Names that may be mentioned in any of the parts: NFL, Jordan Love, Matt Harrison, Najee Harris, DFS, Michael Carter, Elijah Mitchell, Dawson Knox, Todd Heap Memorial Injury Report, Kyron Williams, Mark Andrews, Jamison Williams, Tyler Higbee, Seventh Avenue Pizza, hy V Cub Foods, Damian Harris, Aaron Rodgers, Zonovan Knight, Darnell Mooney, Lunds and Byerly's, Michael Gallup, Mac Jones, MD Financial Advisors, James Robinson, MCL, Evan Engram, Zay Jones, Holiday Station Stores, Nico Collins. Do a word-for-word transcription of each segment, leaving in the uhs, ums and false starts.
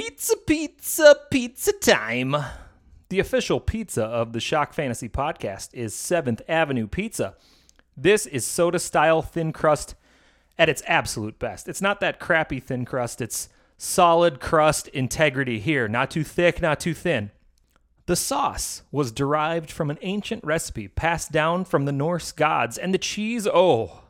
Pizza, pizza, pizza time. The official pizza of the Shock Fantasy podcast is Seventh Avenue Pizza. This is soda-style thin crust at its absolute best. It's not that crappy thin crust. It's solid crust integrity here. Not too thick, not too thin. The sauce was derived from an ancient recipe passed down from the Norse gods. And the cheese, oh,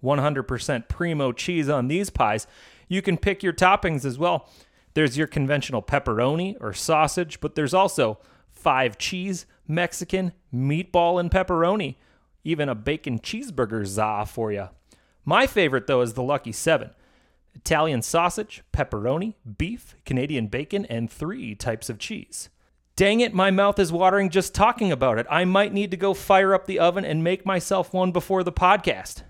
one hundred percent primo cheese on these pies. You can pick your toppings as well. There's your conventional pepperoni or sausage, but there's also five cheese, Mexican, meatball, and pepperoni. Even a bacon cheeseburger za for you. My favorite, though, is the Lucky Seven. Italian sausage, pepperoni, beef, Canadian bacon, and three types of cheese. Dang it, my mouth is watering just talking about it. I might need to go fire up the oven and make myself one before the podcast.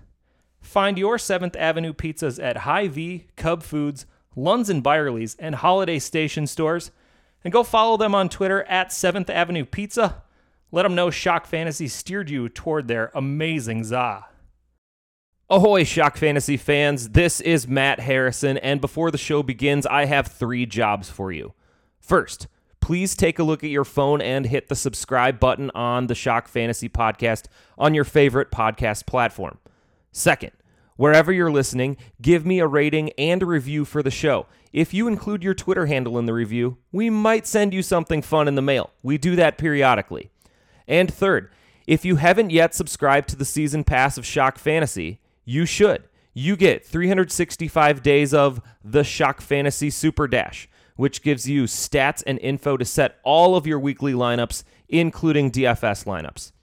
Find your seventh Avenue pizzas at Hy V Cub Foods, Lunds and Byerly's, and Holiday Station Stores. And go follow them on Twitter at seventh Avenue Pizza. Let them know Shock Fantasy steered you toward their amazing za. Ahoy, Shock Fantasy fans. This is Matt Harrison, and before the show begins, I have three jobs for you. First, please take a look at your phone and hit the subscribe button on the Shock Fantasy podcast on your favorite podcast platform. Second, wherever you're listening, give me a rating and a review for the show. If you include your Twitter handle in the review, we might send you something fun in the mail. We do that periodically. And third, if you haven't yet subscribed to the season pass of Shock Fantasy, you should. You get three hundred sixty-five days of the Shock Fantasy Super Dash, which gives you stats and info to set all of your weekly lineups, including D F S lineups.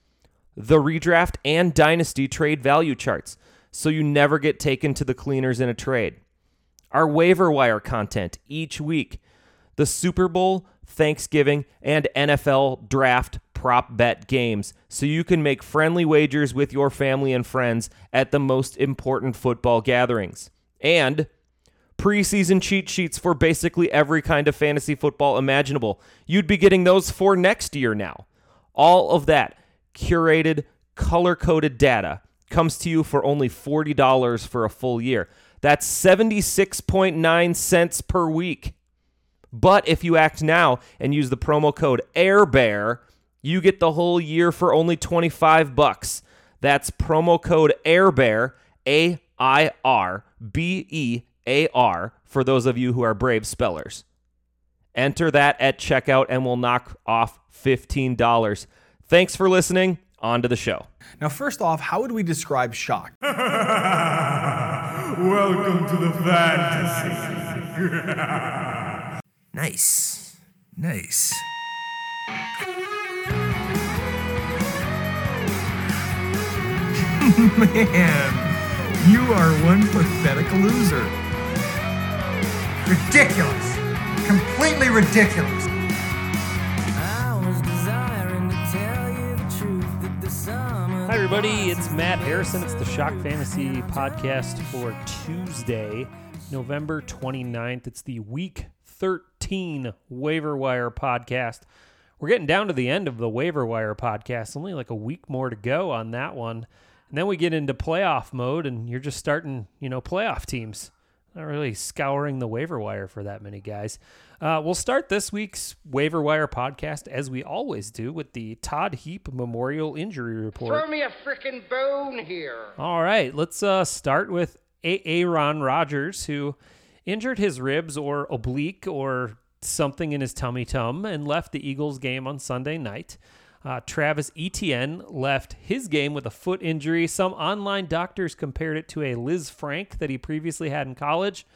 The redraft and dynasty trade value charts, so you never get taken to the cleaners in a trade. Our waiver wire content each week, the Super Bowl, Thanksgiving, and N F L draft prop bet games, so you can make friendly wagers with your family and friends at the most important football gatherings. And preseason cheat sheets for basically every kind of fantasy football imaginable. You'd be getting those for next year now. All of that curated, color-coded data comes to you for only forty dollars for a full year. That's seventy-six point nine cents per week. But if you act now and use the promo code AIRBEAR, you get the whole year for only twenty-five bucks. That's promo code AIRBEAR, A I R B E A R, for those of you who are brave spellers. Enter that at checkout and we'll knock off fifteen dollars. Thanks for listening. On to the show. Now, first off, how would we describe Shock? Welcome to the fantasy. Nice. Nice. Man, you are one pathetic loser. Ridiculous. Completely ridiculous. Hi, everybody. It's Matt Harrison. It's the Shock Fantasy podcast for Tuesday, November twenty-ninth. It's the Week thirteen Waiver Wire podcast. We're getting down to the end of the Waiver Wire podcast. Only like a week more to go on that one. And then we get into playoff mode, and you're just starting, you know, playoff teams. Not really scouring the waiver wire for that many guys. Uh, we'll start this week's waiver wire podcast, as we always do, with the Todd Heap Memorial Injury Report. Throw me a freaking bone here. All right, let's uh, start with A A. Ron Rodgers, who injured his ribs or oblique or something in his tummy-tum and left the Eagles game on Sunday night. Uh, Travis Etienne left his game with a foot injury. Some online doctors compared it to a Liz Frank that he previously had in college,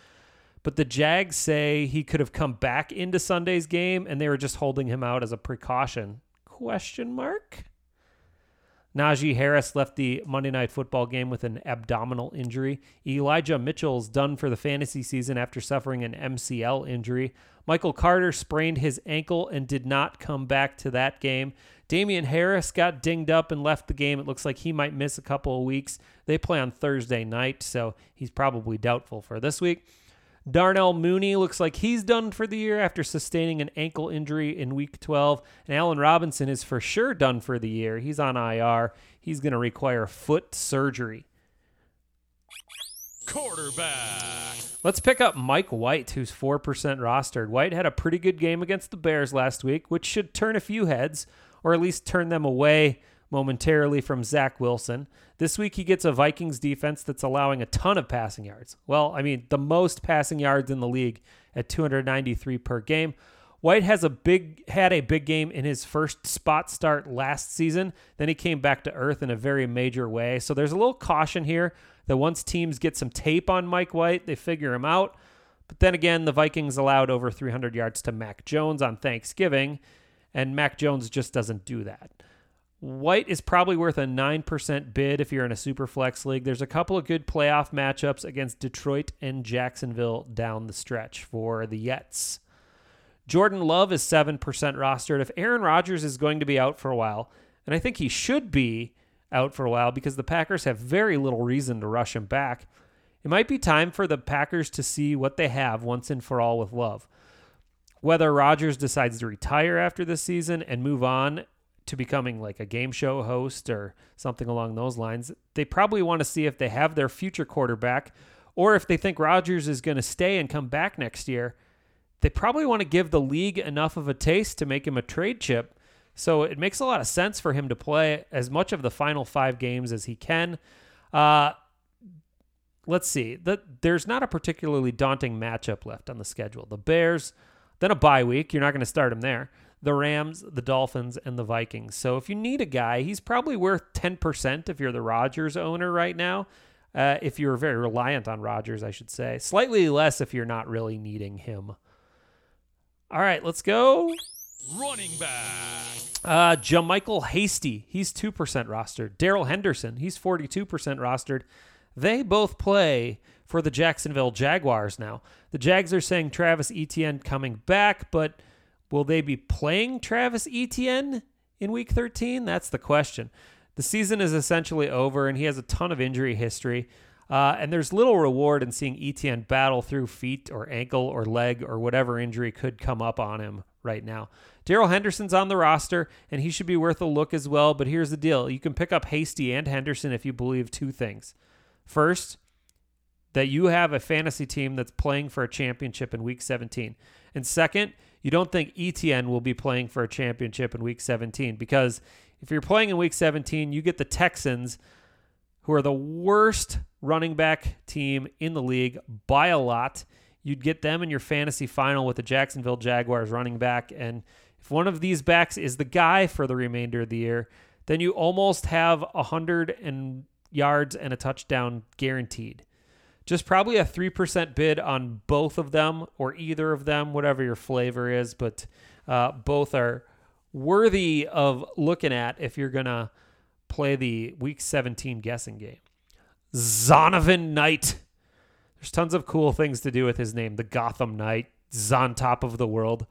but the Jags say he could have come back into Sunday's game, and they were just holding him out as a precaution. Question mark? Najee Harris left the Monday Night Football game with an abdominal injury. Elijah Mitchell's done for the fantasy season after suffering an M C L injury. Michael Carter sprained his ankle and did not come back to that game. Damian Harris got dinged up and left the game. It looks like he might miss a couple of weeks. They play on Thursday night, so he's probably doubtful for this week. Darnell Mooney looks like he's done for the year after sustaining an ankle injury in Week twelve. And Allen Robinson is for sure done for the year. He's on I R. He's going to require foot surgery. quarterback. Let's pick up Mike White, who's four percent rostered. White had a pretty good game against the Bears last week, which should turn a few heads, or at least turn them away momentarily from Zach Wilson. This week he gets a Vikings defense that's allowing a ton of passing yards. Well, I mean, the most passing yards in the league at two hundred ninety-three per game. White has a big had a big game in his first spot start last season. Then he came back to earth in a very major way. So there's a little caution here that once teams get some tape on Mike White, they figure him out. But then again, the Vikings allowed over three hundred yards to Mac Jones on Thanksgiving, and Mac Jones just doesn't do that. White is probably worth a nine percent bid if you're in a super flex league. There's a couple of good playoff matchups against Detroit and Jacksonville down the stretch for the Jets. Jordan Love is seven percent rostered. If Aaron Rodgers is going to be out for a while, and I think he should be out for a while because the Packers have very little reason to rush him back, it might be time for the Packers to see what they have once and for all with Love. Whether Rodgers decides to retire after this season and move on to becoming like a game show host or something along those lines, they probably want to see if they have their future quarterback, or if they think Rodgers is going to stay and come back next year, they probably want to give the league enough of a taste to make him a trade chip. So it makes a lot of sense for him to play as much of the final five games as he can. Uh, let's see. The, there's not a particularly daunting matchup left on the schedule. The Bears, then a bye week. You're not going to start him there. The Rams, the Dolphins, and the Vikings. So if you need a guy, he's probably worth ten percent if you're the Rodgers owner right now. Uh, if you're very reliant on Rodgers, I should say. Slightly less if you're not really needing him. All right, let's go. Running back. Uh, Jamichael Hasty. He's two percent rostered. Daryl Henderson. He's forty-two percent rostered. They both play for the Jacksonville Jaguars now. The Jags are saying Travis Etienne coming back, but will they be playing Travis Etienne in week thirteen? That's the question. The season is essentially over, and he has a ton of injury history. Uh, and there's little reward in seeing Etienne battle through feet or ankle or leg or whatever injury could come up on him right now. Daryl Henderson's on the roster, and he should be worth a look as well. But here's the deal. You can pick up Hasty and Henderson if you believe two things. First, that you have a fantasy team that's playing for a championship in week seventeen. And second, you don't think Etienne will be playing for a championship in week seventeen. Because if you're playing in week seventeen, you get the Texans, who are the worst running back team in the league by a lot. You'd get them in your fantasy final with the Jacksonville Jaguars running back. And if one of these backs is the guy for the remainder of the year, then you almost have one hundred yards and a touchdown guaranteed. Just probably a three percent bid on both of them or either of them, whatever your flavor is. But uh, both are worthy of looking at if you're going to play the week seventeen guessing game. Zonovan Knight. There's tons of cool things to do with his name. The Gotham Knight. Zon top of the world.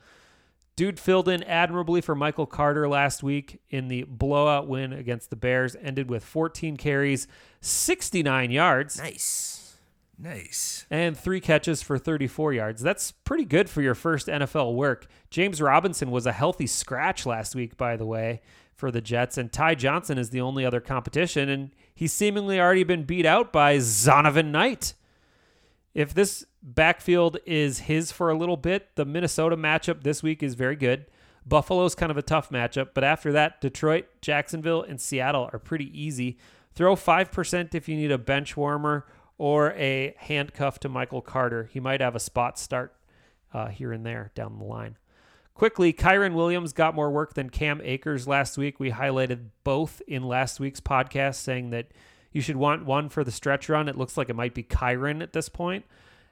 Dude filled in admirably for Michael Carter last week in the blowout win against the Bears. Ended with fourteen carries, sixty-nine yards. Nice. Nice. And three catches for thirty-four yards. That's pretty good for your first N F L work. James Robinson was a healthy scratch last week, by the way, for the Jets, and Ty Johnson is the only other competition, and he's seemingly already been beat out by Zonovan Knight. If this backfield is his for a little bit, the Minnesota matchup this week is very good. Buffalo's kind of a tough matchup, but after that, Detroit, Jacksonville, and Seattle are pretty easy. Throw five percent if you need a bench warmer or a handcuff to Michael Carter. He might have a spot start uh, here and there down the line. Quickly, Kyron Williams got more work than Cam Akers last week. We highlighted both in last week's podcast, saying that you should want one for the stretch run. It looks like it might be Kyron at this point.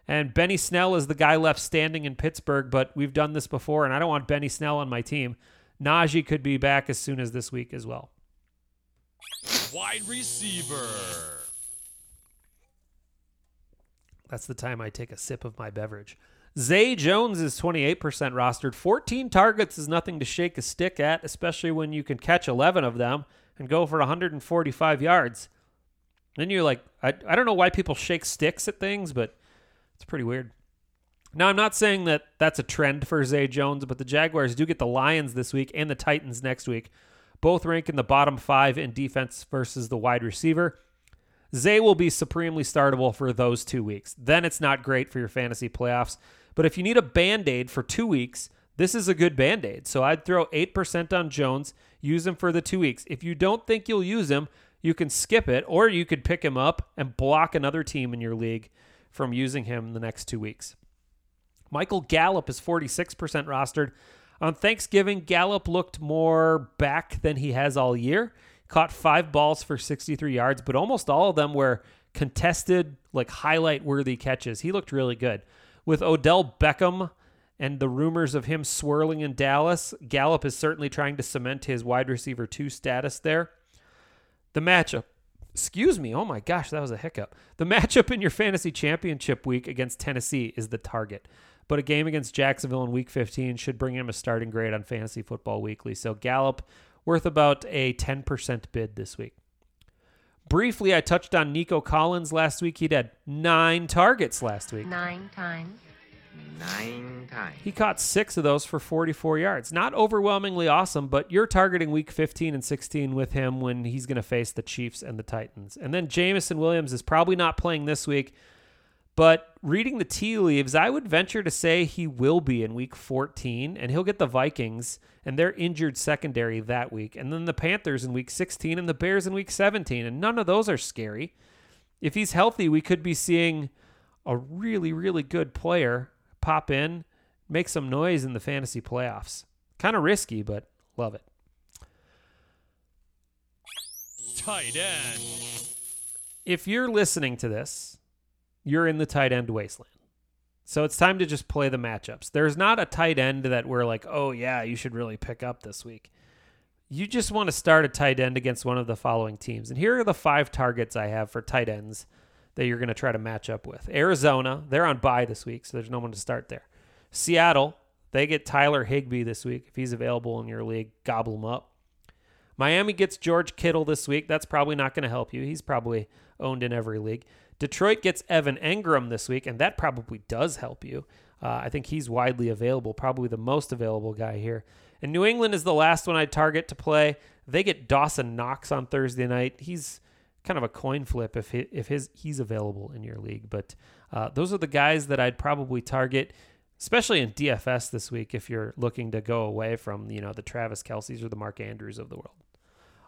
And Benny Snell is the guy left standing in Pittsburgh, but we've done this before, and I don't want Benny Snell on my team. Najee could be back as soon as this week as well. Wide receiver. That's the time I take a sip of my beverage. Zay Jones is twenty-eight percent rostered. fourteen targets is nothing to shake a stick at, especially when you can catch eleven of them and go for one hundred forty-five yards. Then you're like, I, I don't know why people shake sticks at things, but it's pretty weird. Now, I'm not saying that that's a trend for Zay Jones, but the Jaguars do get the Lions this week and the Titans next week. Both rank in the bottom five in defense versus the wide receiver. Zay will be supremely startable for those two weeks. Then it's not great for your fantasy playoffs. But if you need a Band-Aid for two weeks, this is a good Band-Aid. So I'd throw eight percent on Jones, use him for the two weeks. If you don't think you'll use him, you can skip it, or you could pick him up and block another team in your league from using him the next two weeks. Michael Gallup is forty-six percent rostered. On Thanksgiving, Gallup looked more back than he has all year. Caught five balls for sixty-three yards, but almost all of them were contested, like highlight-worthy catches. He looked really good. With Odell Beckham and the rumors of him swirling in Dallas, Gallup is certainly trying to cement his wide receiver two status there. The matchup, excuse me, oh my gosh, that was a hiccup. The matchup in your fantasy championship week against Tennessee is the target. But a game against Jacksonville in week fifteen should bring him a starting grade on Fantasy Football Weekly. So Gallup, worth about a ten percent bid this week. Briefly, I touched on Nico Collins last week. He'd had nine targets last week. Nine times. Nine times. He caught six of those for forty-four yards. Not overwhelmingly awesome, but you're targeting week fifteen and sixteen with him when he's going to face the Chiefs and the Titans. And then Jamison Williams is probably not playing this week, but reading the tea leaves, I would venture to say he will be in week fourteen, and he'll get the Vikings and their injured secondary that week, and then the Panthers in week sixteen and the Bears in week seventeen, and none of those are scary. If he's healthy, we could be seeing a really, really good player pop in, make some noise in the fantasy playoffs. Kind of risky, but love it. Tight end. If you're listening to this, you're in the tight end wasteland. So it's time to just play the matchups. There's not a tight end that we're like, oh yeah, you should really pick up this week. You just want to start a tight end against one of the following teams. And here are the five targets I have for tight ends that you're going to try to match up with. Arizona, they're on bye this week, so there's no one to start there. Seattle, they get Tyler Higbee this week. If he's available in your league, gobble him up. Miami gets George Kittle this week. That's probably not going to help you. He's probably owned in every league. Detroit gets Evan Engram this week, and that probably does help you. Uh, I think he's widely available, probably the most available guy here. And New England is the last one I target to play. They get Dawson Knox on Thursday night. He's kind of a coin flip if he, if his he's available in your league. But uh, those are the guys that I'd probably target, especially in D F S this week if you're looking to go away from, you know, the Travis Kelce's or the Mark Andrews of the world.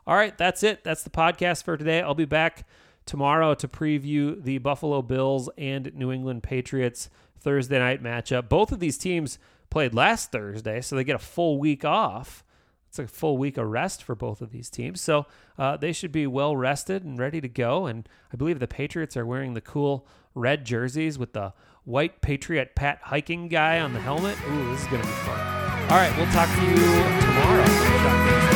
All right, that's it. That's the podcast for today. I'll be back tomorrow to preview the Buffalo Bills and New England Patriots Thursday night matchup. Both of these teams played last Thursday, so they get a full week off. It's a full week of rest for both of these teams. So uh, they should be well rested and ready to go. And I believe the Patriots are wearing the cool red jerseys with the white Patriot Pat hiking guy on the helmet. Ooh, this is going to be fun. All right, we'll talk to you tomorrow.